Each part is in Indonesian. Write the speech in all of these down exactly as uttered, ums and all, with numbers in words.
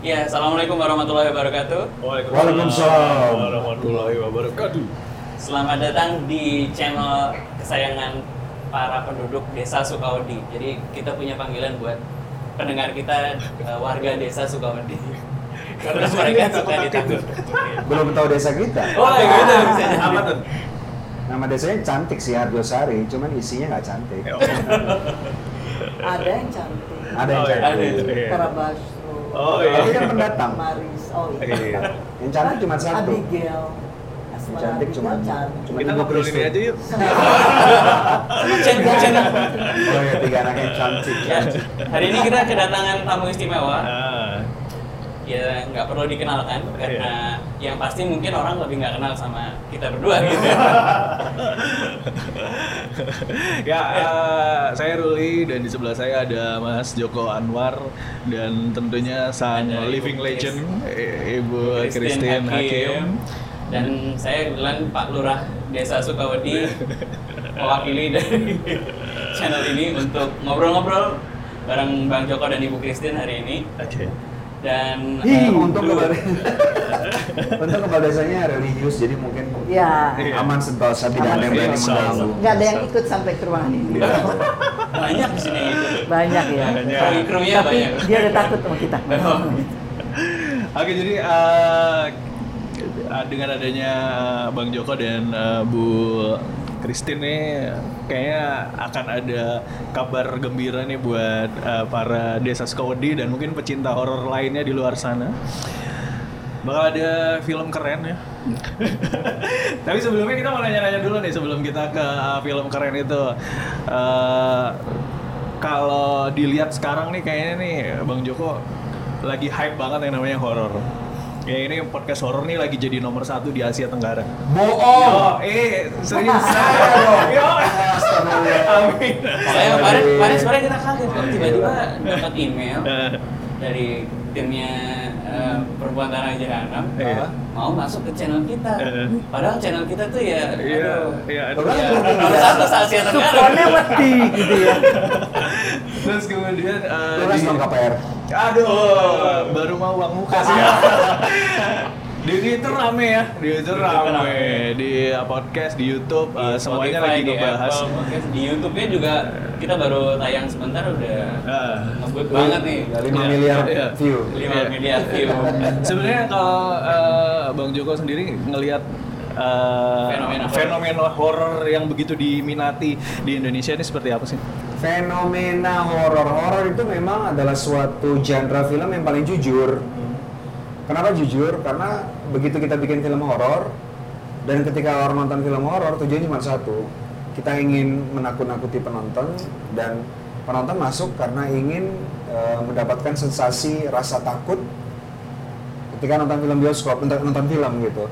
Ya, assalamualaikum warahmatullahi wabarakatuh. Waalaikumsalam warahmatullahi wabarakatuh. Selamat datang di channel kesayangan para penduduk desa Sukawedi. Jadi kita punya panggilan buat pendengar kita, warga desa Sukawedi. Karena mereka suka ditakut. Belum tahu desa kita. Oh, ya gitu bisa amat. Nama desanya cantik sih, Harjosari, cuman isinya nggak cantik. Ada yang cantik. Ada yang cantik. Parabas. Oh, oh iya. Ini kan pendatang. Maris. Oh iya. Iya. Yang cantik cuma satu. Abigail. Yang cantik cuma cuma kita ngobrol ini aja yuk. Cantik cantik. Oh iya, tiga anak yang cantik. Cantik. Hari ini kita kedatangan tamu istimewa. Ah. Ya nggak perlu dikenalkan karena yang pasti mungkin orang lebih nggak kenal sama kita berdua gitu. Ya, uh, saya Ruli dan di sebelah saya ada Mas Joko Anwar dan tentunya sang ada living Ibu legend Chris, Ibu Christine Hakim. Dan saya kebetulan Pak Lurah Desa Sukawedi mewakili dari channel ini untuk ngobrol-ngobrol bareng Bang Joko dan Ibu Christine hari ini. Oke. Okay. Dan Hi, um, untuk kepada untuk kepada desanya religius, jadi mungkin ya aman sentosa, tidak ada yang berani mengganggu, nggak ada yang ikut sampai ke ruangan ini. Banyak di sini banyak ya banyak. Krunya tapi banyak. Dia udah takut sama kita. Oke, jadi uh, dengan adanya Bang Joko dan uh, Bu Christine nih, kayaknya akan ada kabar gembira nih buat uh, para desa Sukawedi dan mungkin pecinta horor lainnya di luar sana. Bakal ada film keren ya. Tapi sebelumnya kita mau nanya-nanya dulu nih sebelum kita ke film keren itu. Uh, kalau dilihat sekarang nih kayaknya nih Bang Joko lagi hype banget yang namanya horor. Ya, ini podcast horor nih lagi jadi nomor satu di Asia Tenggara. Bohong. Eh, serius saya dong. Yo. Amin. Saya kemarin kemarin sore kita kaget kok tiba-tiba dapat email dari timnya uh, Perempuan Tanah Jahanam yeah. mau masuk ke channel kita. Padahal channel kita tuh ya aduh. Iya, nomor satu Asia Tenggara. Soalnya mati gitu ya. Terus kemudian uh, terus di K P R. Aduh, oh, baru mau uang muka sih. Di Twitter rame ya, di Twitter rame, rame. Di podcast, di YouTube, di uh, semuanya Spotify, lagi ngebahas. Di, podcast, di YouTube-nya juga kita baru tayang sebentar udah uh, ngebut banget nih. lima miliar view lima miliar view Sebenarnya kalau uh, Bang Joko sendiri ngelihat Uh, fenomena, fenomena horor yang begitu diminati di Indonesia ini seperti apa sih? Fenomena horor horor itu memang adalah suatu genre film yang paling jujur. Hmm. Kenapa jujur? Karena begitu kita bikin film horor dan ketika orang nonton film horor tujuannya cuma satu, kita ingin menakut-nakuti penonton dan penonton masuk karena ingin uh, mendapatkan sensasi rasa takut ketika nonton film bioskop, nonton film gitu.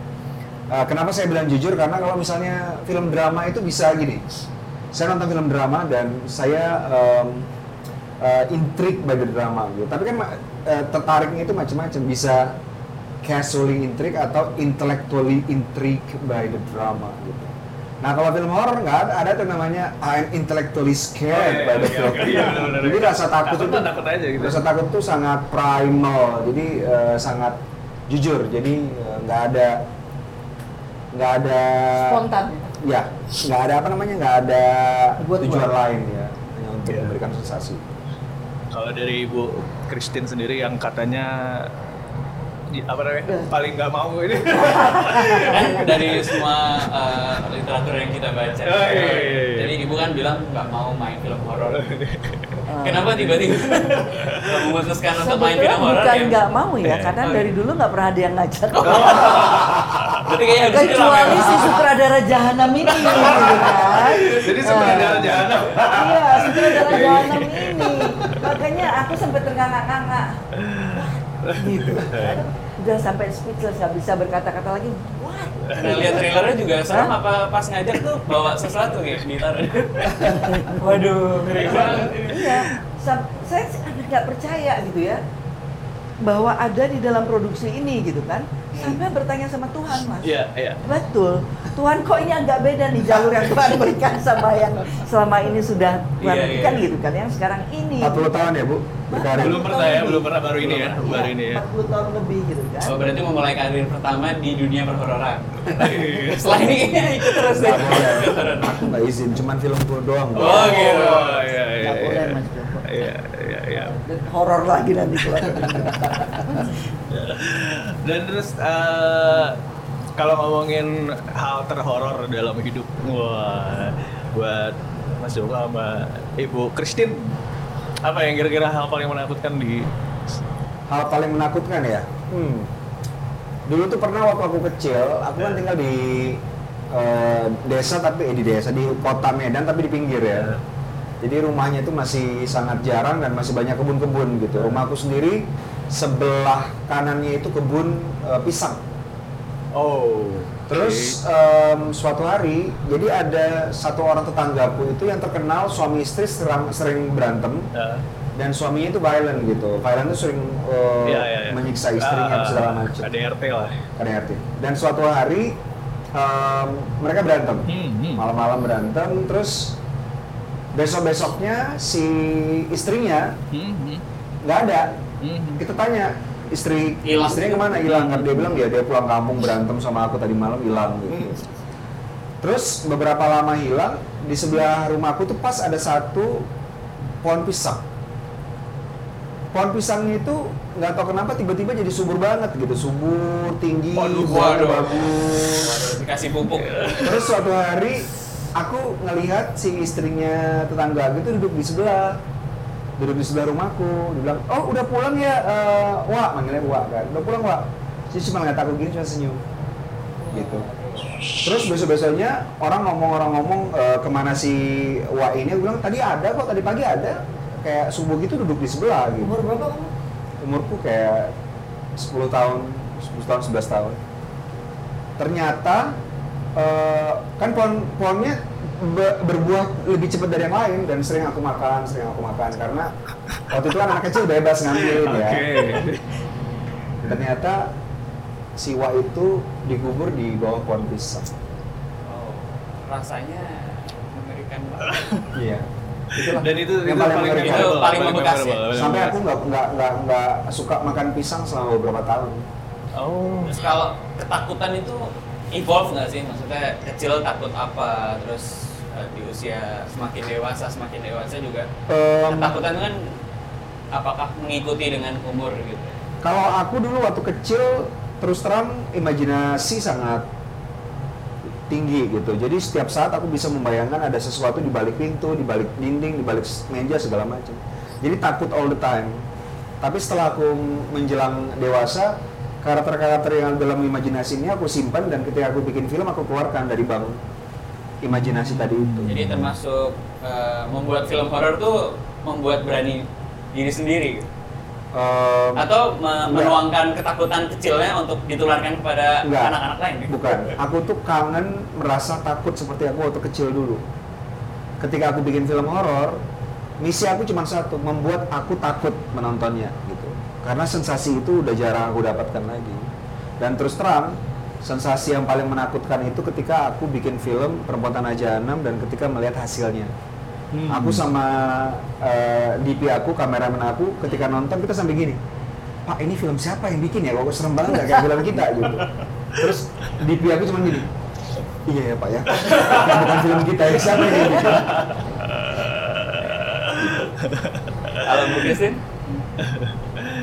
Uh, kenapa saya bilang jujur? Karena kalau misalnya film drama itu bisa gini, saya nonton film drama dan saya um, uh, intrigue by the drama gitu. Tapi kan uh, tertariknya itu macam-macam, bisa casually intrigue atau intellectually intrigue by the drama gitu. Nah kalau film horror nggak ada, ada tuh namanya I'm intellectually scared oh, by the film. Iya, iya, iya, jadi rasa takut, takut itu takut aja, gitu. Rasa takut itu sangat primal, jadi uh, sangat jujur, jadi nggak uh, ada nggak ada spontan ya, nggak ada apa namanya, nggak ada buat tujuan buat. Lain ya, hanya untuk yeah. memberikan sensasi. Kalau dari Ibu Christine sendiri yang katanya apa namanya paling nggak mau ini dari semua uh, literatur yang kita baca, oh, iya, iya, iya. jadi Ibu kan bilang nggak mau main film horor. Kenapa tiba-tiba memutuskan untuk main film horor? Bukan nggak mau ya, karena oh, dari dulu nggak pernah ada yang ngajak. Oh. Kecuali si sutradara Jahanam ini, gitu kan? Jadi sutradara uh, Jahanam. Iya, sutradara Jahanam ini. Makanya aku sampai ternganga-nganga. Gitu. Udah sampai speechless, nggak bisa berkata-kata lagi. What? Nah, lihat trailernya juga serem. Hah? Apa pas ngajak tuh bawa sesuatu ya, ditaruh. Waduh, ngeri banget. Iya, saya nggak percaya gitu ya. bahwa ada di dalam produksi ini gitu kan, sampai bertanya sama Tuhan, Mas. Iya, yeah, iya. Yeah. Betul. Tuhan, kok ini agak beda nih jalur yang Tuhan berikan sama yang selama ini sudah Tuhan yeah, berikan yeah. gitu kan, yang sekarang ini. empat puluh tahun ya, Bu? Berkarir. Belum pernah ya, belum pernah baru ini ya, baru ini ya. empat puluh tahun lebih gitu kan. Oh, berarti memulai karir pertama di dunia perhororan. Setelah ini kayaknya ikut terus deh. Aku nggak izin, cuman film pur doang. Oh, oh gitu. Oh, iya, iya. Nggak boleh, Mas Joko. Iya, iya, iya. Horor lagi nanti keluar. Dan terus uh, kalau ngomongin hal terhoror dalam hidup, wah, buat Mas Joko sama Ibu Christine, apa yang kira-kira hal paling menakutkan di hal paling menakutkan ya? Hmm. Dulu tuh pernah waktu aku kecil, aku kan tinggal di uh, desa tapi eh, di desa di kota Medan tapi di pinggir ya. Jadi rumahnya itu masih sangat jarang dan masih banyak kebun-kebun gitu. Rumahku sendiri sebelah kanannya itu kebun uh, pisang. Oh. Terus okay. um, suatu hari, jadi ada satu orang tetanggaku itu yang terkenal suami istri serang, sering berantem uh. dan suaminya itu violent gitu. Violent itu sering uh, yeah, yeah, yeah. menyiksa istrinya uh, segala macam. K D R T lah. K D R T. Dan suatu hari um, mereka berantem, hmm, hmm. malam-malam berantem, terus besok-besoknya si istrinya nggak ada. Kita tanya istri, ilang. Istrinya kemana? Hilang. Dia bilang ya dia pulang kampung berantem sama aku tadi malam hilang. Gitu. Terus beberapa lama hilang. Di sebelah rumahku tuh pas ada satu pohon pisang. Pohon pisangnya itu nggak tahu kenapa tiba-tiba jadi subur banget gitu, subur tinggi, buahnya bagus. Dikasih pupuk. Terus suatu hari aku ngelihat si istrinya tetangga gitu duduk di sebelah duduk di sebelah rumahku, dibilang, oh udah pulang ya, uh, Wak, manggilnya Wak kan, udah pulang Wak, dia cuma ngeliat aku gini, cuma senyum gitu. Terus besok-besoknya orang ngomong-orang ngomong uh, kemana si Wak ini, aku bilang, tadi ada kok, tadi pagi ada, kayak subuh gitu duduk di sebelah gitu. Umur berapa kamu? Umurku kayak sepuluh tahun, sebelas tahun. Ternyata Uh, kan pohon pohonnya be- berbuah lebih cepat dari yang lain dan sering aku makan, sering aku makan karena waktu itu anak kecil bebas ngambilin ya. Okay. Ternyata siwa itu dikubur di bawah pohon pisang. Oh, rasanya mengerikan banget. Iya. Itulah. Dan itu yang itu paling, paling, itu paling, paling membekas ya. Sampai aku nggak nggak nggak nggak suka makan pisang selama beberapa tahun. Oh. Terus kalau ketakutan itu evolve nggak sih? Maksudnya kecil takut apa, terus uh, di usia semakin dewasa, semakin dewasa juga um, ketakutan kan apakah mengikuti dengan umur gitu? Kalau aku dulu waktu kecil terus terang imajinasi sangat tinggi gitu, jadi setiap saat aku bisa membayangkan ada sesuatu di balik pintu, di balik dinding, di balik meja segala macam. Jadi takut all the time. Tapi setelah aku menjelang dewasa, karakter-karakter yang dalam imajinasi ini aku simpan dan ketika aku bikin film aku keluarkan dari bang imajinasi tadi itu. Jadi termasuk uh, membuat film horor tuh membuat berani diri sendiri um, atau me- menuangkan ketakutan kecilnya untuk ditularkan kepada enggak, anak-anak lain gitu? Bukan, aku tuh kangen merasa takut seperti aku waktu kecil dulu. Ketika aku bikin film horor, misi aku cuma satu, membuat aku takut menontonnya gitu. Karena sensasi itu udah jarang aku dapatkan lagi. Dan terus terang, sensasi yang paling menakutkan itu ketika aku bikin film Perempuan Tanah Jahanam dan ketika melihat hasilnya. Hmm. Aku sama uh, D P aku, kameramen aku, ketika nonton kita sampai gini, Pak ini film siapa yang bikin ya? Kok serem banget gak kayak film kita gitu. Terus D P aku cuma gini, iya ya Pak ya, bukan film kita ya, siapa yang bikin? Halo Bu Christine?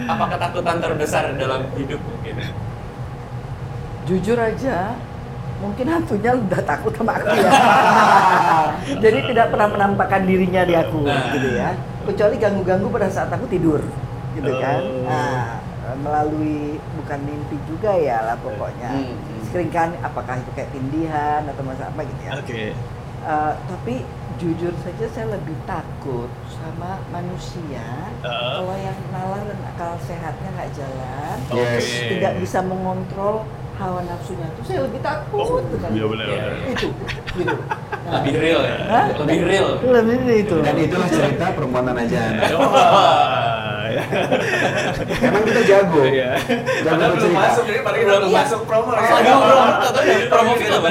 Apa ketakutan terbesar dalam hidup mungkin? Jujur aja, mungkin hantunya udah takut sama aku ya. Jadi tidak pernah menampakkan dirinya di aku, gitu ya. Kecuali ganggu-ganggu pada saat aku tidur, gitu kan. Nah, melalui bukan mimpi juga ya lah pokoknya. Sering kan, apakah itu kayak tindihan atau masa apa gitu ya. Okay. Uh, tapi jujur saja saya lebih takut sama manusia uh. kalau yang nalar dan akal sehatnya nggak jalan, okay. Terus tidak bisa mengontrol hawa nafsunya itu saya lebih takut. Oh, kan? Iya benar. Ya, ya. Itu, gitu. Nah, lebih real ya. Hah? Lebih real. Lebih itu. Dan itulah cerita Perempuan Tanah Jahanam. Emang kita jago. Iya. Padahal belum masuk, jadi padahal kita belum masuk promo. Promo film.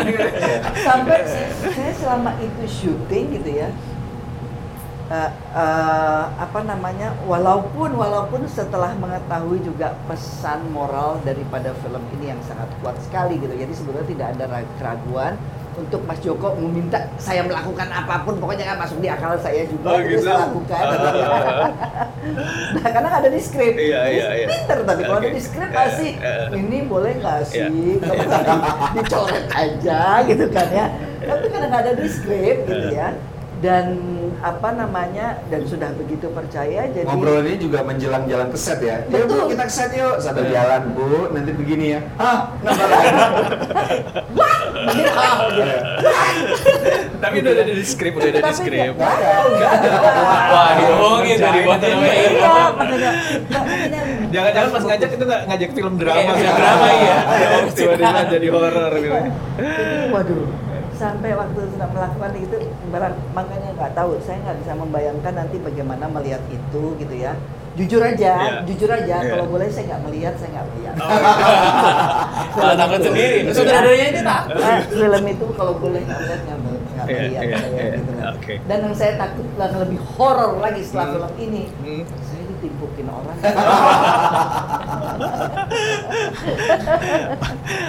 Sampai saya selama itu syuting gitu ya. Uh, uh, apa namanya, walaupun walaupun setelah mengetahui juga pesan moral daripada film ini yang sangat kuat sekali gitu, jadi sebenarnya tidak ada keraguan untuk Mas Joko meminta saya melakukan apapun, pokoknya nggak masuk di akal saya juga, oh, gitu. Saya lakukan. Uh. Nah, karena ada di skrip, yeah, yeah, yeah. Pinter tapi okay. Kalau ada di skrip pasti uh, uh, ini boleh nggak sih, yeah, yeah. Dicoret aja gitu kan ya, tapi karena nggak ada di skrip gitu ya. Dan apa namanya, dan sudah begitu percaya, jadi ngobrol ini juga menjelang jalan ke set ya. Betul. Ya Bu, kita ke set yuk, sambil jalan Bu, nanti begini ya. Hah? Kenapa lagi? Wah! Hah! Tapi udah ada di skrip, udah ada di skrip. Gak ada. Wah, dibohongin dari waktu namanya. Iya, makanya. Jangan-jangan pas ngajak kita ngajak film drama. Drama iya. Tiba-tiba jadi horor gitu. Waduh. Sampai waktu sudah melakukan itu, barang, makanya nggak tahu, saya nggak bisa membayangkan nanti bagaimana melihat itu gitu ya. Jujur aja, yeah. jujur aja, yeah. Kalau boleh saya nggak melihat, saya nggak melihat. Malah takut sendiri, saudaranya ini takut. Film itu kalau boleh nggak melihat, nggak melihat. Yeah, yeah, yeah. Gitu. Okay. Dan yang saya takut yang lebih horor lagi setelah mm. film ini, mm. saya ditimpukin orang.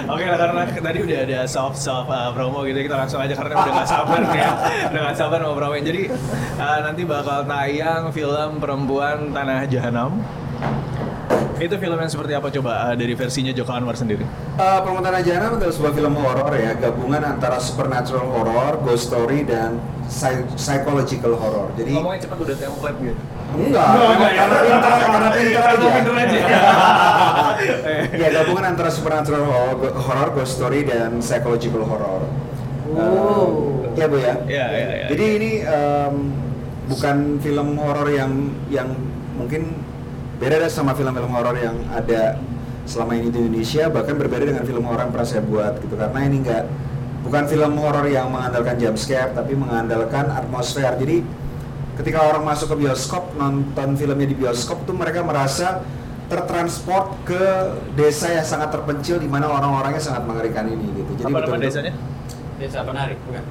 Oke, okay, karena tadi udah ada soft soft uh, promo gitu, kita langsung aja karena udah nggak sabar ya, udah nggak sabar mau promoin. Jadi uh, nanti bakal tayang film Perempuan Tanah Jahanam. Itu film yang seperti apa coba uh, dari versinya Joko Anwar sendiri? Uh, Perempuan Tanah Jahanam adalah sebuah film horor ya, gabungan antara supernatural horror, ghost story dan psy- psychological horror. Jadi ngomongnya cepat udah tembok lab gitu. Enggak, karena pintar, karena pintar aja. Ya, gabungan antara supernatural horror, ghost story, dan psychological horror. Oh. Um, ya Bu ya? Ya, ya, ya. Jadi ini um, bukan film horor yang yang mungkin beda sama film-film horor yang ada selama ini di Indonesia, bahkan berbeda dengan film horor yang pernah saya buat gitu, karena ini enggak, bukan film horor yang mengandalkan jump scare, tapi mengandalkan atmosfer. Jadi ketika orang masuk ke bioskop, nonton filmnya di bioskop tuh mereka merasa tertransport ke desa yang sangat terpencil di mana orang-orangnya sangat mengerikan ini gitu. Jadi apa nama desanya? Desa Penarik, bukan?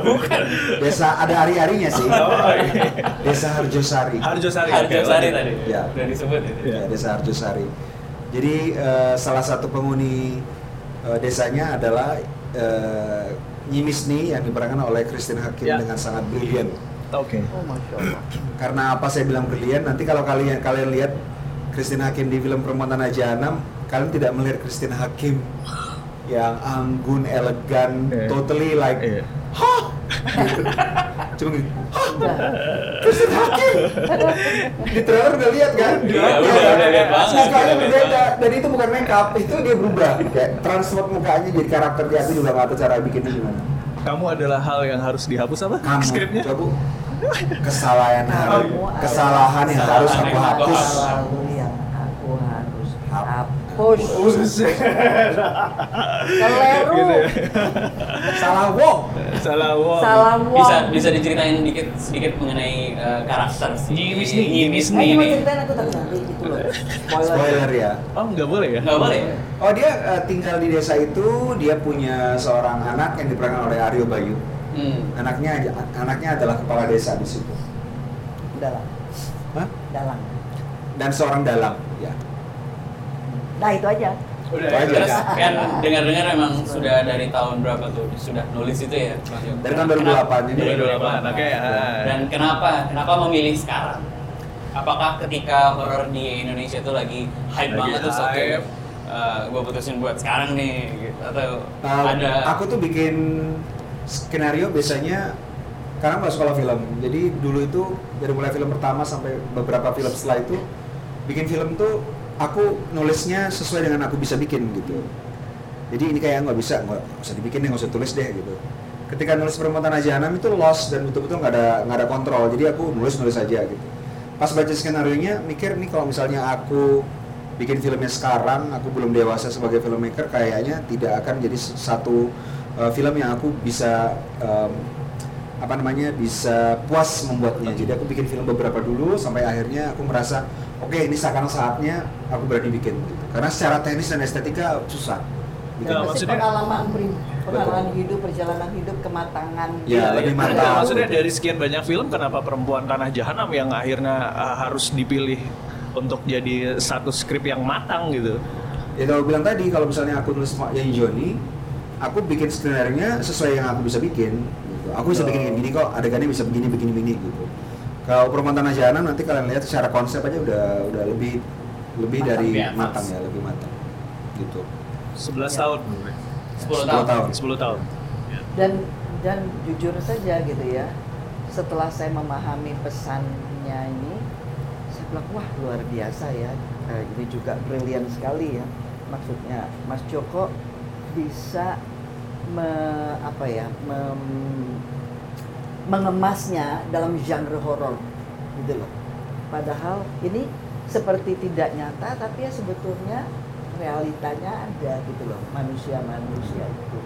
Bukan. Desa ada hari-harinya sih. Oh, iya. Desa Harjosari. Harjosari. Harjosari okay, tadi. Ya. Sudah disebut itu. Ya, Desa Harjosari. Jadi uh, salah satu penghuni uh, desanya adalah uh, Nyi Misni yang diperankan oleh Christine Hakim ya. Dengan sangat brilian. Oke. Okay. Oh, Masya Allah. Karena apa saya bilang brilian? Nanti kalau kalian kalian lihat Christine Hakim di film Perempuan Tanah Jahanam, kalian tidak melihat Christine Hakim yang anggun, elegan, yeah. totally like, yeah. hah, cuma gitu, hah, Christine Hakim. Di trailer udah lihat kan? Iya, udah lihat banget. Mukanya berbeda, dan itu bukan make up, itu dia berubah, kayak transform mukanya jadi karakter dia. Aku juga nggak tahu cara bikinnya gimana. Kamu adalah hal yang harus dihapus apa? Kamu, skripnya? Kamu, kesalahan, hari, kesalahan yang harus aku hapus. Yang aku harus hapus. Keleru. Gitu ya. Salah wong. Salah wong. Salah wong. Bisa bisa diceritain dikit sedikit mengenai uh, karakter si Nyi Misni. Nyi Misni ini. Eh, mau ceritain aku tadi gitu loh. Spoiler. Spoiler ya. Oh, enggak boleh ya? Enggak boleh. Oh, dia uh, tinggal di desa itu, dia punya seorang anak yang diperankan oleh Ario Bayu. Hmm. Anaknya anaknya adalah kepala desa di situ. Dalang. Hah? Dalang. Dan seorang dalang, ya. Nah, itu aja. Udah, ya. Terus kan dengar-dengar memang sudah dari tahun berapa tuh sudah nulis itu ya? Dari tahun dua ribu delapan ini. dua ribu delapan, oke. Dan kenapa? Kenapa memilih sekarang? Apakah ketika horor di Indonesia itu lagi hype lagi banget tuh soalnya uh, gue putusin buat sekarang nih gitu atau um, ada aku tuh bikin skenario biasanya karena nggak sekolah film. Jadi dulu itu dari mulai film pertama sampai beberapa film setelah itu bikin film tuh aku nulisnya sesuai dengan aku bisa bikin gitu. Jadi ini kayak nggak bisa, nggak usah dibikin deh, nggak usah tulis deh gitu. Ketika nulis Perempuan Tanah Jahanam itu lost dan betul-betul nggak ada nggak ada kontrol. Jadi aku nulis-nulis aja gitu. Pas baca skenario-nya mikir nih kalau misalnya aku bikin filmnya sekarang, aku belum dewasa sebagai filmmaker, kayaknya tidak akan jadi satu uh, film yang aku bisa um, apa namanya bisa puas membuatnya. Jadi aku bikin film beberapa dulu sampai akhirnya aku merasa oke okay, ini sekarang saatnya aku berani bikin gitu. Karena secara teknis dan estetika susah. Gitu. Ya, maksudnya pengalaman pengalaman betul. hidup, perjalanan hidup, kematangan. Ya, lebih matang. Ya, maksudnya gitu. Dari sekian banyak film, kenapa Perempuan Tanah Jahanam yang akhirnya uh, harus dipilih untuk jadi satu skrip yang matang gitu? Ya kalau bilang tadi, kalau misalnya aku nulis yang Johnny, aku bikin skenario-nya sesuai yang aku bisa bikin. Gitu. Aku bisa so. bikin gini kok, adegannya bisa begini, begini, begini gitu. Kalau Perempuan Tanah Jahanam nanti kalian lihat secara konsep aja udah udah lebih lebih matang, dari ya, matang ya, lebih matang. Gitu. sebelas tahun sepuluh tahun sepuluh tahun. Dan dan jujur saja gitu ya. Setelah saya memahami pesannya ini, saya bilang wah luar biasa ya. Eh, ini juga brilian sekali ya. Maksudnya Mas Joko bisa me, apa ya? Mem, mengemasnya dalam genre horor gitu loh. Padahal ini seperti tidak nyata tapi ya sebetulnya realitanya ada gitu loh, manusia-manusia itu.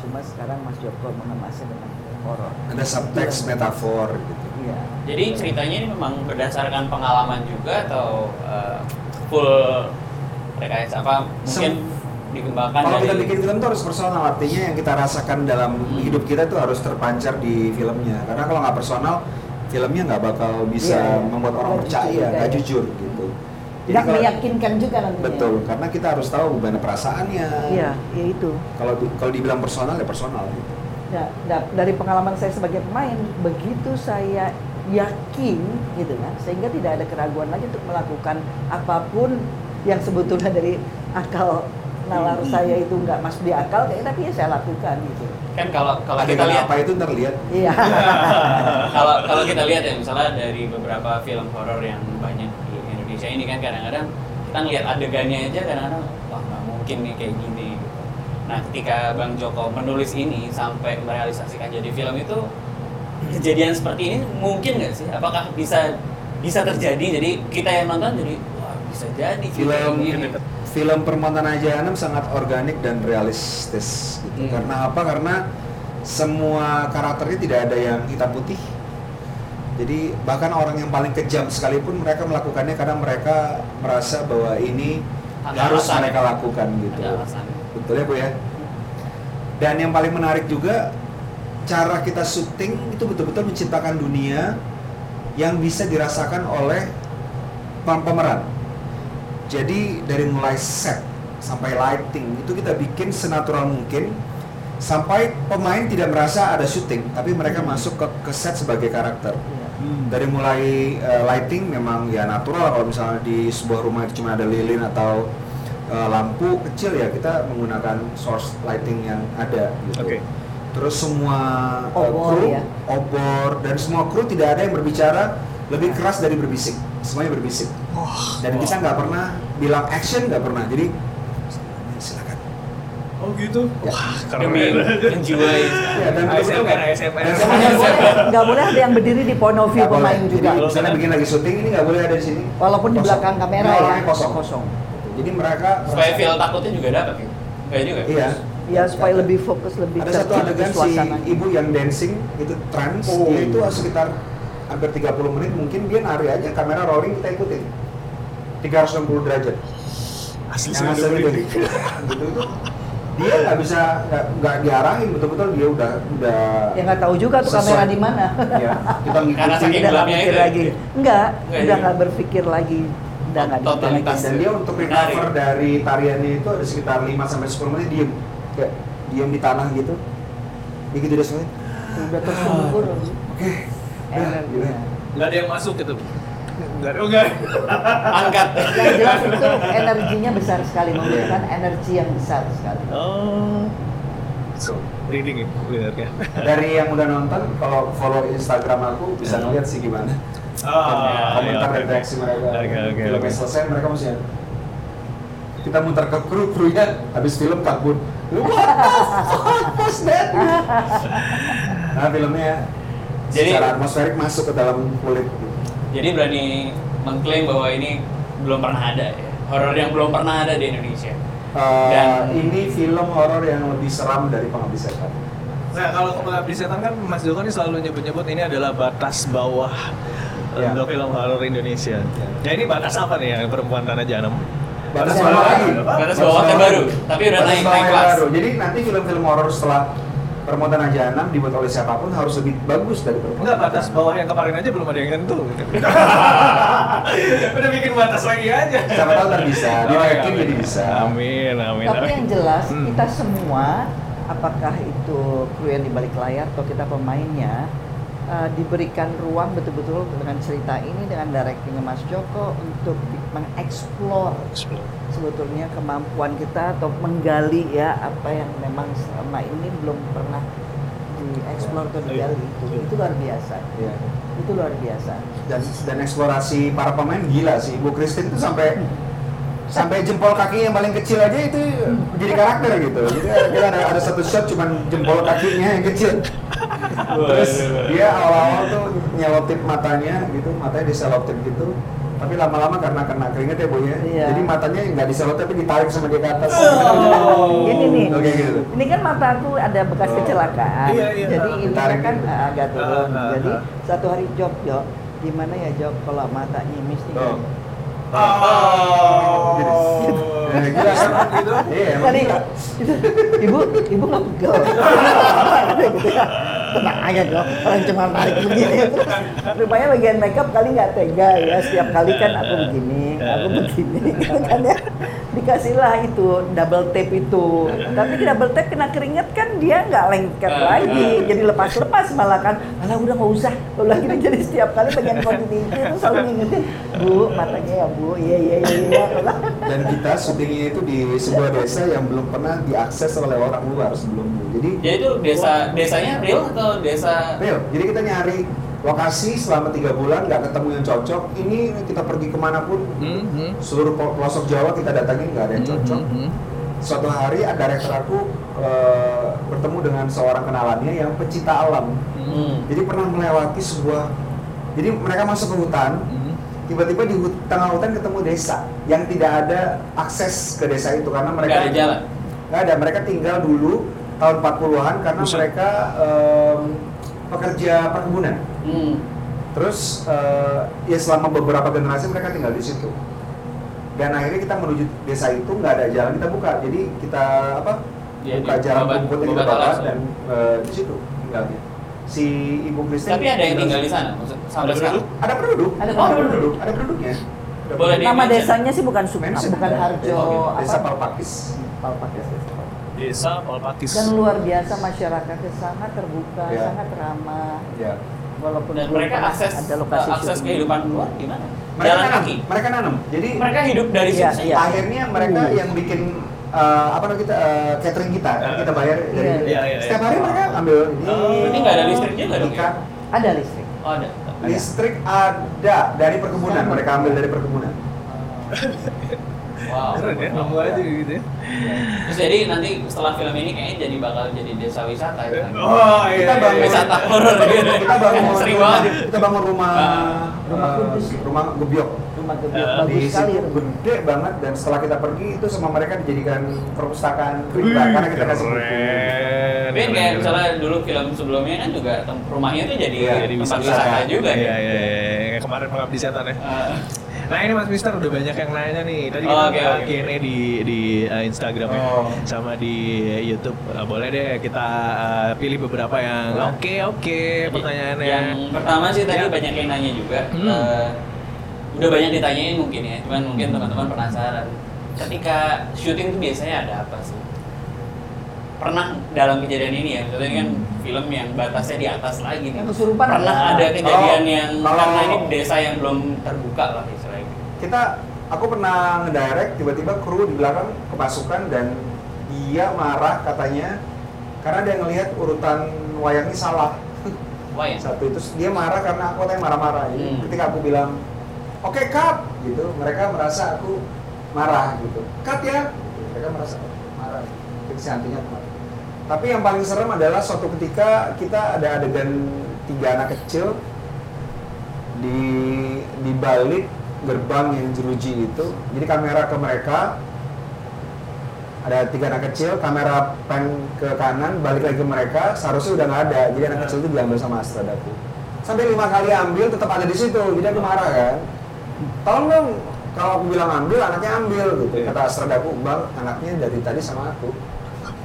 Cuma sekarang Mas Joko mengemasnya dengan horor. Ada subtext metafor gitu. Iya. Jadi ceritanya ini memang berdasarkan pengalaman juga atau uh, full rekayasa apa mungkin Sem- dikembangkan. Kalau kita bikin film itu harus personal, artinya yang kita rasakan dalam hmm. hidup kita itu harus terpancar di filmnya. Karena kalau nggak personal, filmnya nggak bakal bisa yeah, membuat orang percaya, nggak jujur gitu. Nggak meyakinkan juga nantinya. Betul, karena kita harus tahu gimana perasaannya. Iya, ya itu. Kalau kalau dibilang personal ya personal gitu. Nah, dari pengalaman saya sebagai pemain, begitu saya yakin gitu kan, sehingga tidak ada keraguan lagi untuk melakukan apapun yang sebetulnya dari akal nalar saya itu nggak masuk di akal, kayak tapi ya saya lakukan gitu. Kan kalau kalau kita lihat apa itu terlihat. Iya. Kalau kalau kita lihat ya misalnya dari beberapa film horor yang banyak di Indonesia ini kan kadang-kadang kita ngelihat adegannya aja kadang-kadang wah nggak mungkin nih kayak gini. Gitu. Nah ketika Bang Joko menulis ini sampai merealisasikan jadi film itu kejadian seperti ini mungkin nggak sih? Apakah bisa bisa terjadi? Jadi kita yang nonton jadi wah bisa jadi film ini. Film Perempuan Tanah Jahanam sangat organik dan realistis gitu. Hmm. Karena apa? Karena semua karakternya tidak ada yang hitam putih. Jadi bahkan orang yang paling kejam sekalipun mereka melakukannya karena mereka merasa bahwa ini ada harus alasan. Mereka lakukan gitu. Betul ya Bu ya? Dan yang paling menarik juga cara kita syuting itu betul-betul menciptakan dunia yang bisa dirasakan oleh pemeran. Jadi dari mulai set sampai lighting itu kita bikin senatural mungkin sampai pemain tidak merasa ada syuting tapi mereka masuk ke, ke set sebagai karakter. Hmm. Dari mulai uh, lighting memang ya natural kalau misalnya di sebuah rumah cuma ada lilin atau uh, lampu kecil ya kita menggunakan source lighting yang ada gitu. Okay. Terus semua uh, obor, kru, ya. obor dan semua kru tidak ada yang berbicara lebih keras dari berbisik. Semuanya berbisik. Oh, dan kita nggak pernah bilang action, nggak pernah. Jadi silakan. Oh gitu. Ya. Wah, keren. Enjoy. Ya, dan A S M R, kan A S M R. Nggak boleh ada yang berdiri di point of view pemain juga. Jadi misalnya bikin lagi syuting ini nggak boleh ada di sini. Walaupun kosong. Di belakang kamera ya. Kosong-kosong. Jadi mereka. Supaya feel takutnya juga dapat ya. Kayak juga. Iya. Ya supaya lebih fokus, lebih tertuju suasana. Ada satu adegan si ibu yang dancing itu trans. Oh. Dia itu sekitar hampir tiga puluh menit mungkin dia nari aja, kamera rolling kita ikutin tiga ratus enam puluh derajat asli yang asli dari gitu tuh dia nggak bisa nggak diarahin betul-betul dia udah udah ya nggak tahu juga tuh kamera di mana ya kita ngikutin dalam pikir lagi nggak udah nggak berpikir lagi udah nggak dipikir dan dia untuk recover dari tariannya itu ada sekitar lima sampai sepuluh menit diem kayak diem di tanah gitu begitu udah selesai udah tersungkur oke Nah, ya. Nggak ada yang masuk gitu? Nggak ada, oh nggak angkat yang jelas itu energinya besar sekali, memberikan energi yang besar sekali. Oh, so, reading ya? Yeah. Dari yang udah nonton, kalau follow Instagram aku bisa yeah. ngeliat sih gimana ah, komentar dan yeah, reaksi okay. mereka okay, okay, filmnya okay. selesai, mereka mesti kita muter ke kru, krunya habis film kabur what the fuck was that? Nah filmnya jadi secara atmosferik masuk ke dalam kulit. Jadi berani mengklaim bahwa ini belum pernah ada ya. Horor yang belum pernah ada di Indonesia. Uh, Dan ini film horor yang lebih seram dari Pengabdi Setan. Nah, kalau Pengabdi Setan kan Mas Joko ini selalu nyebut-nyebut ini adalah batas bawah yeah. untuk film horor Indonesia. Yeah. Ya ini batas apa nih yang Perempuan Tanah Jahanam? Batas, batas bawah lagi. Batas bawah terbaru, tapi udah naik naik kelas. Jadi nanti film-film horor setelah Perempuan Tanah Jahanam dibuat oleh siapapun harus lebih bagus dari Perempuan. Enggak, batas bawah yang kemarin aja belum ada yang nyentuh. Udah bikin batas lagi aja. Siapa tahu ntar bisa, dinaikin jadi bisa. Amin, amin. Tapi yang jelas hmm. kita semua, apakah itu kru yang di balik layar atau kita pemainnya, uh, diberikan ruang betul-betul dengan cerita ini, dengan directingnya Mas Joko untuk mengeksplor sebetulnya kemampuan kita atau menggali ya apa yang memang selama ini belum pernah dieksplor atau digali. Itu itu luar biasa. Ya. Itu luar biasa. Dan dan eksplorasi para pemain gila sih. Bu Christine itu sampai sampai jempol kaki yang paling kecil aja itu jadi karakter gitu. Jadi kita ada, ada satu shot cuman jempol kakinya yang kecil. Terus dia awal-awal tuh nyelotip matanya gitu, matanya diselotip gitu. Tapi lama-lama karena kena keringet ya, Bu ya. Iya. Jadi matanya nggak diselotip tapi ditarik sama dia ke atas. Oh. Ini nih. Okay, gitu. Ini kan mataku ada bekas oh. kecelakaan. Iya, iya. Jadi ini kan gitu. Agak turun. Uh, uh, uh. Jadi satu hari Jok, Jok, gimana ya Jok kalau matanya mistik kan? Oh. Oh. Gitu. Nah, gila kan gitu. Iya, tadi gitu. Ibu, ibu nggak pegel. Tenang aja dong, orang cuma tarik begini. Rupanya bagian makeup kali nggak tega ya, setiap kali kan aku begini, aku begini gitu kan ya. Dikasihlah itu, double tape itu. Tapi double tape kena keringet kan dia nggak lengket lagi, jadi lepas-lepas malah kan. Malah udah nggak usah, udah gini jadi setiap kali bagian continuity itu selalu ngingetin. Bu, matanya ya Bu, iya iya iya. Dan kita syutingnya itu di sebuah desa yang belum pernah diakses oleh orang luar sebelumnya. Jadi ya itu desa, desanya real atau desa real. Jadi kita nyari lokasi selama tiga bulan nggak ketemu yang cocok. Ini kita pergi kemana pun mm-hmm. seluruh pelosok Jawa kita datangi nggak ada yang cocok. Mm-hmm. Suatu hari director aku uh, bertemu dengan seorang kenalannya yang pecinta alam. Mm-hmm. Jadi pernah melewati sebuah, jadi mereka masuk ke hutan. Mm-hmm. Tiba-tiba di hut- tengah hutan ketemu desa yang tidak ada akses ke desa itu karena mereka nggak ada jalan. Nggak ada, mereka tinggal dulu tahun empat puluhan karena Usah. mereka um, pekerja perkebunan. Hmm. Terus uh, ya selama beberapa generasi mereka tinggal di situ. Dan akhirnya kita menuju desa itu nggak ada jalan kita buka. Jadi kita apa? Ya, buka jalan rumput yang kita bawa dan uh, di situ tinggalnya. Si Ibu Christine. Tapi ada yang tinggal di sana. Sampai sekarang. Ada penduduk. Ada penduduk. Oh, ada penduduk. Ada penduduknya. Boleh nama di- desanya sih bukan Sukma, bukan Harjo. Oh, okay. Desa Palpakis. Palpakis. Desa Palpakis. Dan luar biasa masyarakatnya sangat terbuka, yeah. sangat ramah. Yeah. Walaupun dan mereka akses ada lokasi akses kehidupan luar gimana? Mereka jalan nanam, kaki. Mereka nanam. Jadi mereka hidup dari yeah, sini. Yeah. Akhirnya mereka uh. yang bikin uh, apa namanya kita uh, catering kita, uh. kita bayar yeah. dari yeah, yeah, yeah. setiap hari mereka ambil. Uh, ini nggak ada listriknya nggak dong? Ya? Ada listrik. Oh, ada. Listrik ada dari perkebunan. Sama. Mereka ambil dari perkebunan. Uh. Wow, keren ya, kamu aja gitu ya. Terus jadi nanti setelah film ini kayaknya jadi bakal jadi desa wisata ya. Oh iya, kita bangun wisata horor gitu. Kita bangun sering banget. Kita bangun rumah rumah rumah gebyok. Rumah gebyok bagus sekali, gede banget dan setelah kita pergi itu sama mereka dijadikan perpustakaan cerita karena kita kasih buku. Ben kayak misalnya dulu film sebelumnya kan juga rumahnya tuh jadi tempat wisata juga ya. Kemarin Pengabdi Setan ya. Nah ini Mas Mister udah banyak yang nanya nih. Tadi oh, kita okay, Q and A okay. di di uh, Instagram oh. sama di YouTube. Uh, boleh deh kita uh, pilih beberapa yang oke okay, oke okay, pertanyaannya. Yang pertama sih tadi ya. Banyak yang nanya juga. Hmm. Uh, udah banyak ditanyain mungkin ya. Cuman mungkin teman-teman penasaran. Ketika syuting itu biasanya ada apa sih? Pernah dalam kejadian ini ya. Misalnya kan film yang batasnya di atas lagi nih. Yang kesurupan. Pernah ya. Ada kejadian oh, yang oh, karena ini desa yang belum terbuka lah. Kita, aku pernah ngedirect, tiba-tiba kru di belakang kemasukan dan dia marah katanya karena dia ngelihat urutan wayangnya salah. Wayang? Satu itu, dia marah karena aku katanya marah-marah. Jadi hmm. ketika aku bilang, oke okay, cut, gitu, mereka merasa aku marah gitu. Cut ya, gitu. Mereka merasa marah, fiksi hatinya marah. Tapi yang paling serem adalah suatu ketika kita ada adegan tiga anak kecil di di balik gerbang yang jeruji itu, jadi kamera ke mereka, ada tiga anak kecil, kamera pan ke kanan, balik lagi ke mereka, seharusnya udah nggak ada, jadi anak kecil itu diambil sama Astradaku. sampai lima kali ambil tetap ada di situ, jadi aku marah kan. Tolong dong, kalau aku bilang ambil, anaknya ambil gitu. Kata serdaku, bang, anaknya dari tadi sama aku.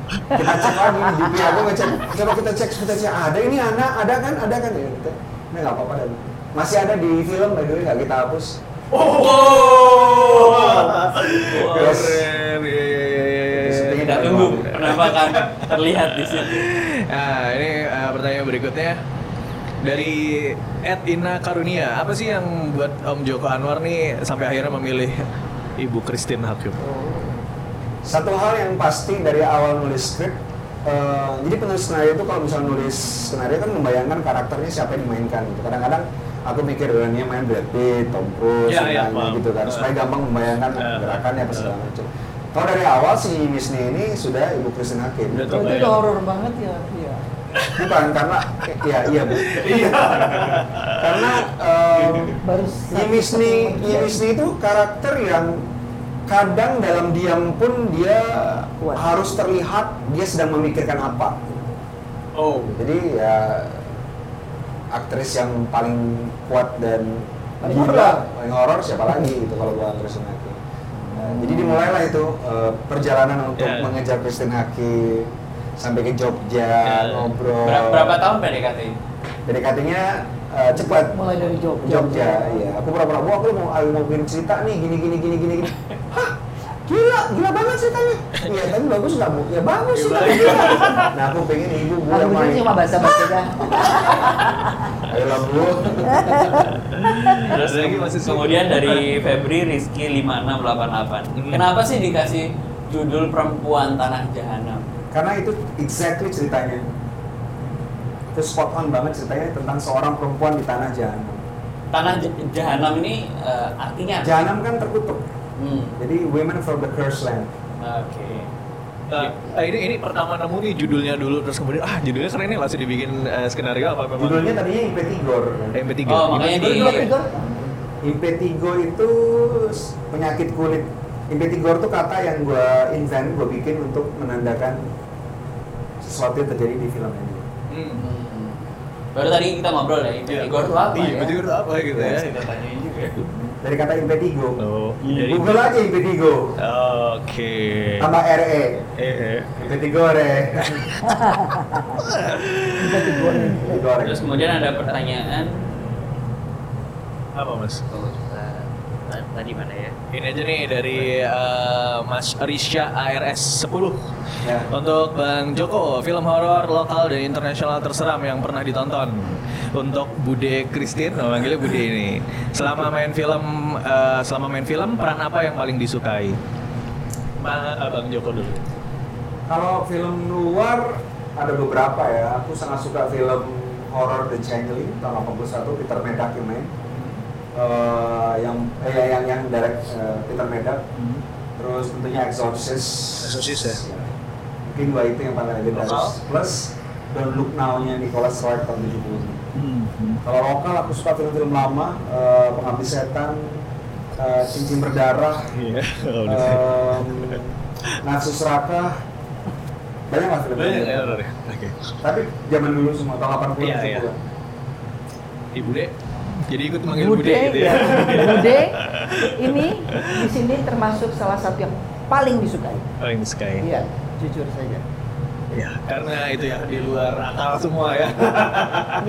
Kita cek lagi, D P aku ngecek, coba kita cek, kita cek, ada ini anak, ada kan, ada kan ya gitu. Nah nggak apa-apa dan masih ada di film, by the way nggak kita hapus. Oh, wow, keren, ya ya ya ya. Tidak tunggu, kenapa kan terlihat di sini. Nah ini uh, pertanyaan berikutnya. Dari Ed Ina Karunia, apa sih yang buat Om Joko Anwar nih sampai akhirnya memilih Ibu Christine Hakim? Satu hal yang pasti dari awal nulis skrip, uh, jadi penulis skenario itu kalau misalnya nulis skenario kan membayangkan karakternya siapa yang dimainkan. Kadang-kadang aku mikir dia main Brad Pitt, Tom Cruise, ya, ya, gitu kan, supaya gampang membayangkan ya, gerakannya apa segala macam. Kalau dari awal si Nyi Misni ini sudah Ibu Christine Hakim. Itu udah horor banget ya. Iya. Bukan karena ya iya bu iya karena um, Nyi Misni Nyi Misni itu karakter yang kadang dalam diam pun dia What? harus terlihat dia sedang memikirkan apa. Oh, jadi ya aktris yang paling kuat dan paling horor paling horor siapa lagi itu kalau bukan aktrisnya. Hmm. Jadi dimulailah itu uh, perjalanan untuk yeah. mengejar Christine Hakim sampai ke Jogja, ya, ngobrol. Berapa, berapa tahun P D K T? P D K T-nya uh, cepat. Mulai dari Jogja. Jogja, iya. Aku pura-pura, wah aku mau mau bikin cerita nih, gini gini gini gini. Hah, gila, gila banget ceritanya. Iya, tapi bagus nggak bu? Ya bagus sih tapi gila. Nah aku pengen ibu bu yang main. Aku cuma bahasa-bahasa. Ayolah bu. Terus lagi masih kemudian dari Febri Rizky lima enam delapan delapan. Kenapa sih dikasih judul Perempuan Tanah Jahanam? Karena itu exactly ceritanya, itu spot on banget ceritanya tentang seorang perempuan di tanah jahanam. Tanah j- jahanam ini uh, artinya apa? Jahanam kan terkutuk, hmm. jadi women from the cursed land. Oke. Okay. Uh, uh, ini ini pertama nemu nih judulnya dulu, terus kemudian ah judulnya keren nih langsung dibikin uh, skenario apa memang? Judulnya tadinya Impetigore. Eh, Impetigore. Oh makanya di Impetigore itu penyakit kulit. Impetigore itu kata yang gue invent, gue bikin untuk menandakan sesuatu yang terjadi di film ini. Hmm. Baru tadi kita ngobrol ya, Impetigore itu apa ya? Impetigore itu apa gitu ya? Kita tanyain juga ya. Dari kata Impetigo. Oh. Google aja Impetigo. Oke. Tambah R E. Impetigore. Impetigore. Terus kemudian ada pertanyaan. Apa mas? Tadi mana ya? Ini aja nih dari uh, Mas Risha A R S sepuluh ya. Untuk Bang Joko, film horor lokal dan internasional terseram yang pernah ditonton. Untuk Bude Christine, panggilnya Bude ini. Selama main film, uh, selama main film peran apa yang paling disukai? Mana Bang Joko dulu? Kalau film luar ada beberapa ya. Aku sangat suka film horor The Changeling tahun delapan puluh satu, Peter Medak yang main. Uh, yang eh, yang yang direct uh, Peter Medak, mm-hmm. terus tentunya Exorcist, Exorcist ya. ya. Mungkin dua itu yang paling legendaris. Plus Don't Look Now-nya Nicholas Wright tahun tujuh puluh. Mm-hmm. Kalau lokal aku suka film-film lama, uh, Pengabdi Setan, uh, Cincin Berdarah, yeah. oh, um, Nasus Raka, banyak lah film-film. Banyak, ya. Okay. Tapi zaman dulu semua tahun delapan puluh yeah, yeah. juga. Ibu deh. Jadi ikut manggil Bude, Bude gitu ya. Bude ini di sini termasuk salah satu yang paling disukai. Paling disukai. Iya, jujur saja. Ya, karena itu ya di luar akal semua ya.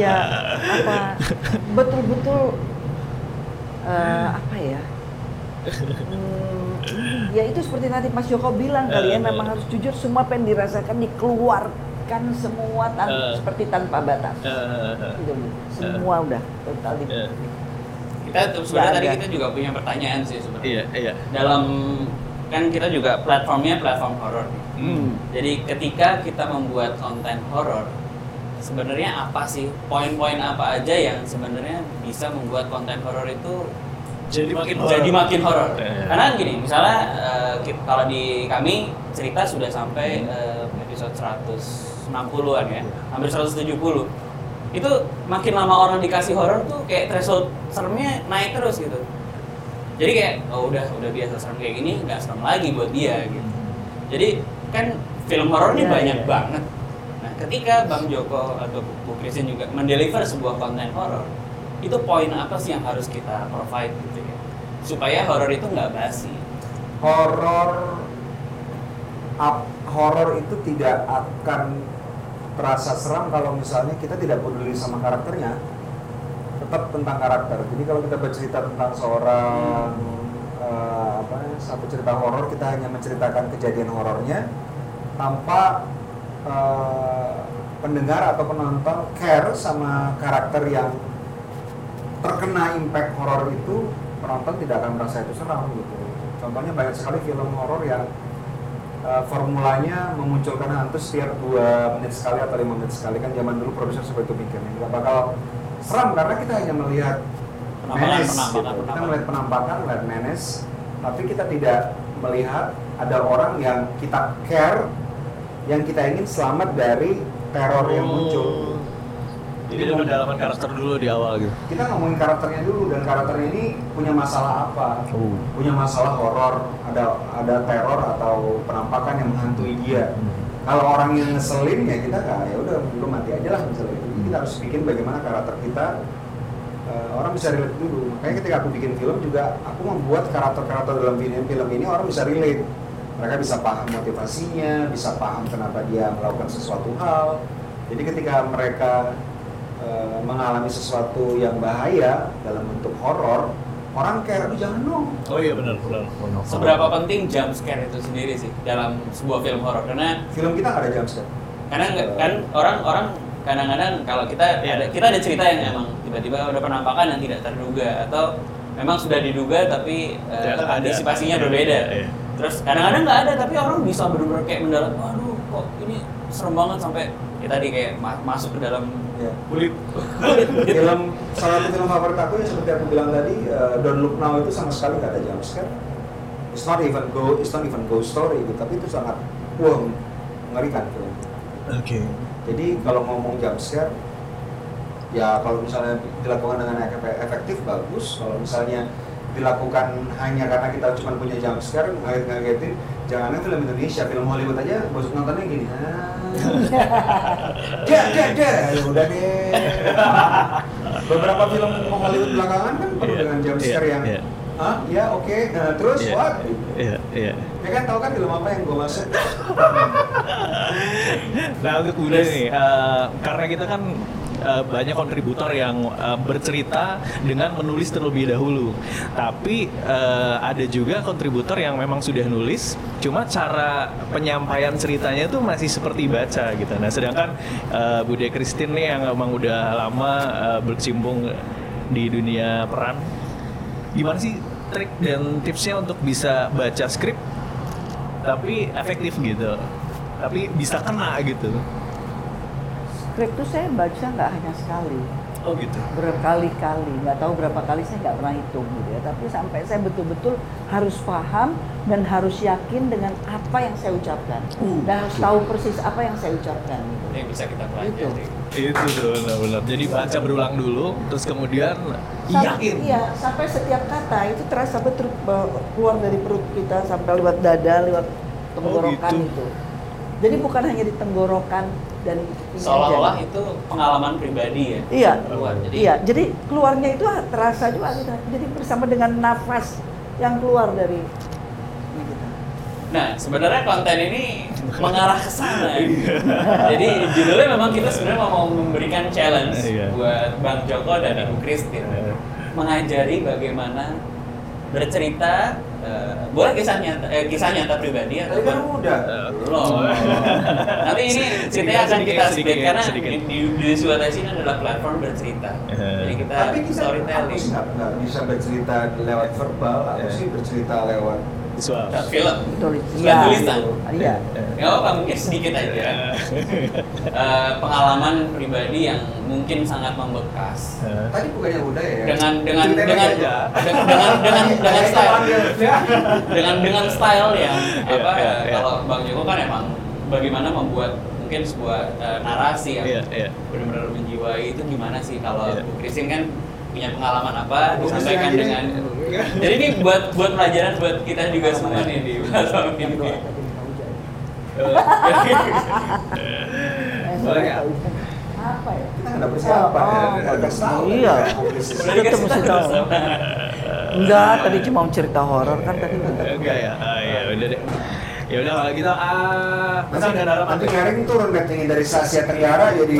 Ya, apa betul-betul uh, apa ya? Hmm, ya itu seperti nanti Mas Joko bilang kali ya, memang harus jujur semua pengen dirasakan dikeluarkan. Kan semua tan- uh, seperti tanpa batas, uh, uh, gitu. Semua uh, udah total di. Uh, kita sebenarnya tadi kita juga punya pertanyaan sih sebenarnya. Iya, iya. Dalam kan kita juga platformnya platform horor. Hmm. Jadi ketika kita membuat konten horor, sebenarnya apa sih poin-poin apa aja yang sebenarnya bisa membuat konten horor itu jadi makin horror. jadi makin horor. Yeah. Karena gini, misalnya uh, kita, kalau di kami cerita sudah sampai uh, episode seratus enam puluhan ya, hampir seratus tujuh puluh. Itu makin lama orang dikasih horor tuh kayak threshold seremnya naik terus gitu. Jadi kayak oh udah udah biasa serem kayak gini, nggak serem lagi buat dia gitu. Jadi kan film horor ini yeah, banyak yeah. banget. Nah, ketika Bang Joko atau Bu Christine juga mendeliver sebuah konten horor, itu poin apa sih yang harus kita provide gitu ya? Supaya horor itu nggak basi. Horor horor itu tidak akan terasa seram kalau misalnya kita tidak peduli sama karakternya. Tetap tentang karakter. Jadi kalau kita bercerita tentang seorang hmm. uh, apa satu cerita horor, kita hanya menceritakan kejadian horornya tanpa uh, pendengar atau penonton care sama karakter yang terkena impact horor itu, penonton tidak akan merasa itu seram gitu. Contohnya banyak sekali film horor yang uh, formulanya memunculkan hantu setiap dua menit sekali atau lima menit sekali, kan zaman dulu produser seperti itu bikin. Enggak bakal seram karena kita hanya melihat menampakan, menampakan, gitu. Penampakan. Kita melihat penampakan, melihat menace, tapi kita tidak melihat ada orang yang kita care, yang kita ingin selamat dari teror yang muncul. Jadi itu pendalaman karakter dulu di awal gitu. Kita ngomongin karakternya dulu, dan karakternya ini punya masalah apa? Oh. Punya masalah horor, ada ada teror atau penampakan yang menghantui dia. Hmm. Kalau orang yang ngeselin ya kita nggak, ya udah lu mati aja lah misalnya. Jadi kita harus bikin bagaimana karakter kita uh, orang bisa relate dulu. Makanya ketika aku bikin film juga, aku membuat karakter-karakter dalam film ini orang bisa relate. Mereka bisa paham motivasinya, bisa paham kenapa dia melakukan sesuatu hal. Jadi ketika mereka mengalami sesuatu yang bahaya dalam bentuk horor, orang care, aduh jangan dong. Oh iya benar benar. Seberapa penting jump scare itu sendiri sih dalam sebuah film horor? Karena film kita nggak ada jump scare. Karena uh, kan orang-orang kadang-kadang kalau kita ya, ada, kita ada cerita yang emang tiba-tiba ada penampakan yang tidak terduga atau memang sudah diduga tapi uh, ya, antisipasinya berbeda. Ya, ya. Terus kadang-kadang nggak ada tapi orang bisa benar-benar kayak mendalam, aduh kok ini serem banget sampai ya tadi kayak ma- masuk ke dalam ya. Kulit. Film salah satu film favorit aku yang seperti aku bilang tadi, uh, Don't Look Now itu sama sekali nggak ada jump scare. It's not even go, it's not even ghost story gitu, tapi itu sangat wow, mengerikan film. Oke. Okay. Jadi kalau ngomong jump scare, ya kalau misalnya dilakukan dengan efektif bagus, kalau misalnya dilakukan hanya karena kita cuma punya jump scare, ngagetin. Jangan film Indonesia, film Hollywood aja, bos nontonnya gini. Gak, gak, gak. Ya udah deh. Beberapa film Hollywood belakangan kan penuh yeah, dengan jump scare yeah, yang, yeah. ah, ya oke, okay. Nah, terus yeah, what? Iya, yeah, iya. Yeah. Ya kan tahu kan film apa yang gue maksud? Nah untuk udah nih, uh, karena kita kan Uh, banyak kontributor yang uh, bercerita dengan menulis terlebih dahulu. Tapi uh, ada juga kontributor yang memang sudah nulis, cuma cara penyampaian ceritanya tuh masih seperti baca gitu. Nah, sedangkan uh, Bu De Christine nih yang memang udah lama uh, berkecimpung di dunia peran. Gimana sih trik dan tipsnya untuk bisa baca skrip tapi efektif gitu? Tapi bisa kena gitu. Skrip itu saya baca nggak hanya sekali, oh, gitu. Berkali-kali, nggak tahu berapa kali saya nggak pernah hitung gitu ya. Tapi sampai saya betul-betul harus paham dan harus yakin dengan apa yang saya ucapkan, uh, dan harus tahu persis apa yang saya ucapkan. Yang bisa kita pelajari. Itu, itu benar-benar. Jadi baca berulang dulu, terus kemudian sampai, yakin. Iya, sampai setiap kata itu terasa betul keluar dari perut kita sampai lewat dada, lewat tenggorokan oh, gitu. Itu. Jadi bukan hanya di tenggorokan dan seolah-olah itu pengalaman pribadi ya. Iya. Keluar. Jadi iya. Jadi keluarnya itu terasa juga gitu. Jadi bersama dengan nafas yang keluar dari kita. Nah, sebenarnya konten ini mengarah ke sana. Iya. Jadi judulnya memang kita sebenarnya mau memberikan challenge iya. buat Bang Joko dan Ibu Christine, iya. mengajari bagaimana bercerita. Uh, boleh kisah nyata, eh, kisah nyata pribadi atau kan udah belum. Tapi ini ceritanya akan kita sedikit karena di visualisasi ini adalah platform bercerita. Uh, Jadi kita storytelling. Nggak bisa bercerita lewat verbal, uh, aku sih bercerita lewat visual. Film, bukan tulisan. Iya. Ya apa mungkin sedikit aja. uh, pengalaman pribadi yang mungkin sangat membekas. Uh, Tadi bukannya udah ya? Dengan dengan dengan dengan dengan dengan style. dengan dengan style yang yeah, apa yeah, yeah. Kalau Bang Joko kan emang bagaimana membuat mungkin sebuah uh, narasi yang yeah, yeah. benar-benar menjiwai, itu gimana sih kalau yeah. Bu Christine kan punya pengalaman apa oh, disampaikan ya, dengan ya. Jadi ini buat buat pelajaran buat kita juga semua nih di bahasa ini. Soalnya apa ya? Kita nggak ada persiapan. Iya. Kita mesti tahu. Enggak, tadi cuma cerita horor kan tadi. Enggak ya. Iya, udah deh. Ya udah kalau kita ah pesan dari dalam nanti kering turun battingin dari Asia Tenggara jadi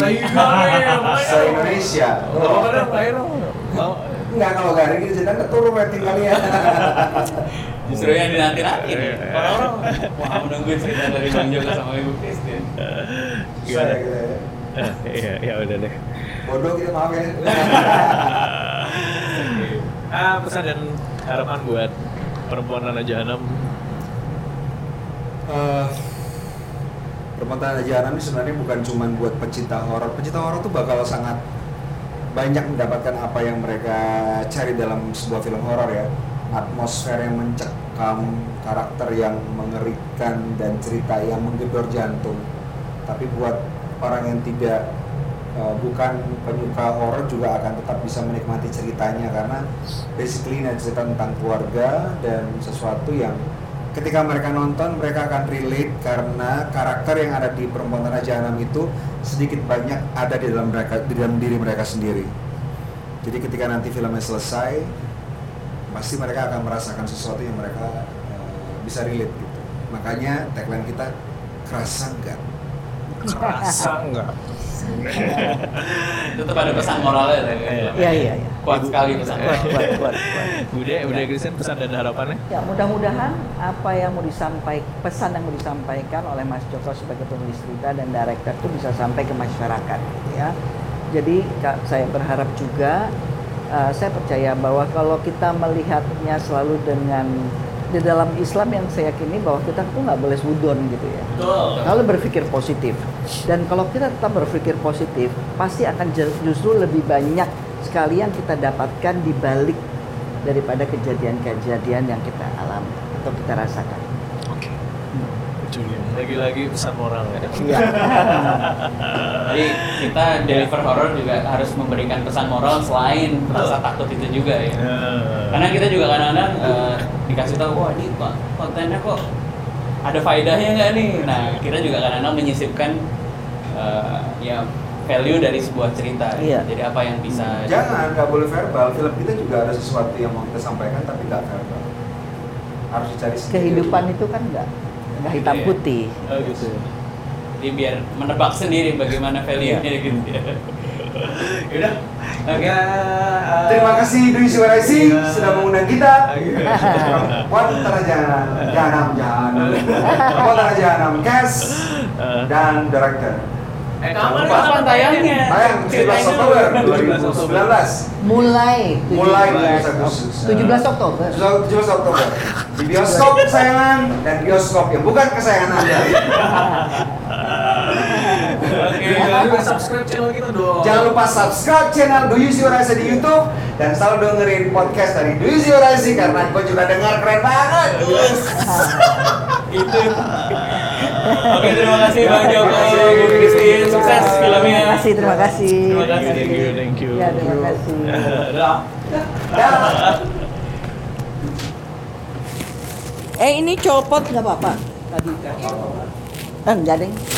se Indonesia. Oh, benar Pak Ero. Enggak kalau kering kita sedang turun batting kalian. Justru yang dinanti-nanti nih. Orang-orang wah menungguin cerita dari Bang Joko sama Ibu Christine. Gimana? Iya, ya udah deh. Bodoh kita maaf ya. Ah, pesan dan harapan buat Perempuan Tanah Jahanam. Uh, Perempuan Tanah Jahanam ini sebenarnya bukan cuma buat pecinta horor. Pecinta horor tuh bakal sangat banyak mendapatkan apa yang mereka cari dalam sebuah film horor ya. Atmosfer yang mencekam, karakter yang mengerikan, dan cerita yang menggedor jantung. Tapi buat orang yang tidak uh, bukan penyuka horor juga akan tetap bisa menikmati ceritanya, karena basically ini cerita tentang keluarga dan sesuatu yang ketika mereka nonton, mereka akan relate karena karakter yang ada di Perempuan Tanah Jahanam itu sedikit banyak ada di dalam mereka, di dalam diri mereka sendiri. Jadi ketika nanti filmnya selesai, pasti mereka akan merasakan sesuatu yang mereka uh, bisa relate gitu. Makanya tagline kita kerasa enggak? Kerasa enggak? Tetap ada pesan moralnya tadi. Iya iya iya. Kuat sekali pesannya. Kuat kuat kuat. Bude, Bude Christine pesan dan harapannya? Ya, mudah-mudahan apa yang mau disampaikan, pesan yang mau disampaikan oleh Mas Joko sebagai penulis cerita dan director itu bisa sampai ke masyarakat gitu ya. Jadi saya berharap juga uh, saya percaya bahwa kalau kita melihatnya selalu dengan di dalam Islam yang saya yakini bahwa kita tuh nggak boleh sudon gitu ya. Kalau berpikir positif, dan kalau kita tetap berpikir positif, pasti akan justru lebih banyak sekali yang kita dapatkan di balik daripada kejadian-kejadian yang kita alami atau kita rasakan. Oke. Okay. Hmm. Lagi-lagi pesan moral ya. Iya. Jadi kita deliver horror juga harus memberikan pesan moral selain rasa takut itu juga ya. Uh. Karena kita juga kadang-kadang uh, dikasih tahu, wah ini kontennya kok ada faedahnya nggak nih? Nah, kita juga kadang-kadang menyisipkan uh, ya value dari sebuah cerita. Iya. Jadi apa yang bisa... Jangan, nggak boleh verbal. Film kita juga ada sesuatu yang mau kita sampaikan tapi nggak verbal. Harus dicari sendiri. Kehidupan itu kan nggak nggak hitam putih. Oh gitu. Jadi biar menebak sendiri bagaimana value-nya gitu. Yaudah. Oke. Okay. Uh, Terima kasih Do You See What I See uh, sudah mengundang kita. Perempuan Tanah Jahanam, Jahanam, Jahanam. Perempuan Tanah Jahanam, cast dan director. Eh, kapan kapan tayangnya? Tayang tujuh belas Oktober dua ribu sembilan belas. Mulai mulai tujuh belas Oktober. tujuh belas Oktober. Di bioskop kesayangan dan bioskop yang bukan kesayangan Anda. Oke, jangan lupa subscribe channel kita dong. Jangan lupa subscribe channel Do You See What I See di YouTube dan selalu dengerin podcast dari Do You See What I See karena gue juga dengar keren banget. Itu. Oke, terima kasih Bang Joko, Bu Christine, sukses filmnya. Terima kasih, terima kasih. Terima kasih. Thank you, thank you. Ya, terima kasih. Dah. Eh, ini copot enggak apa-apa. Tadi kan. Enggak, Ding.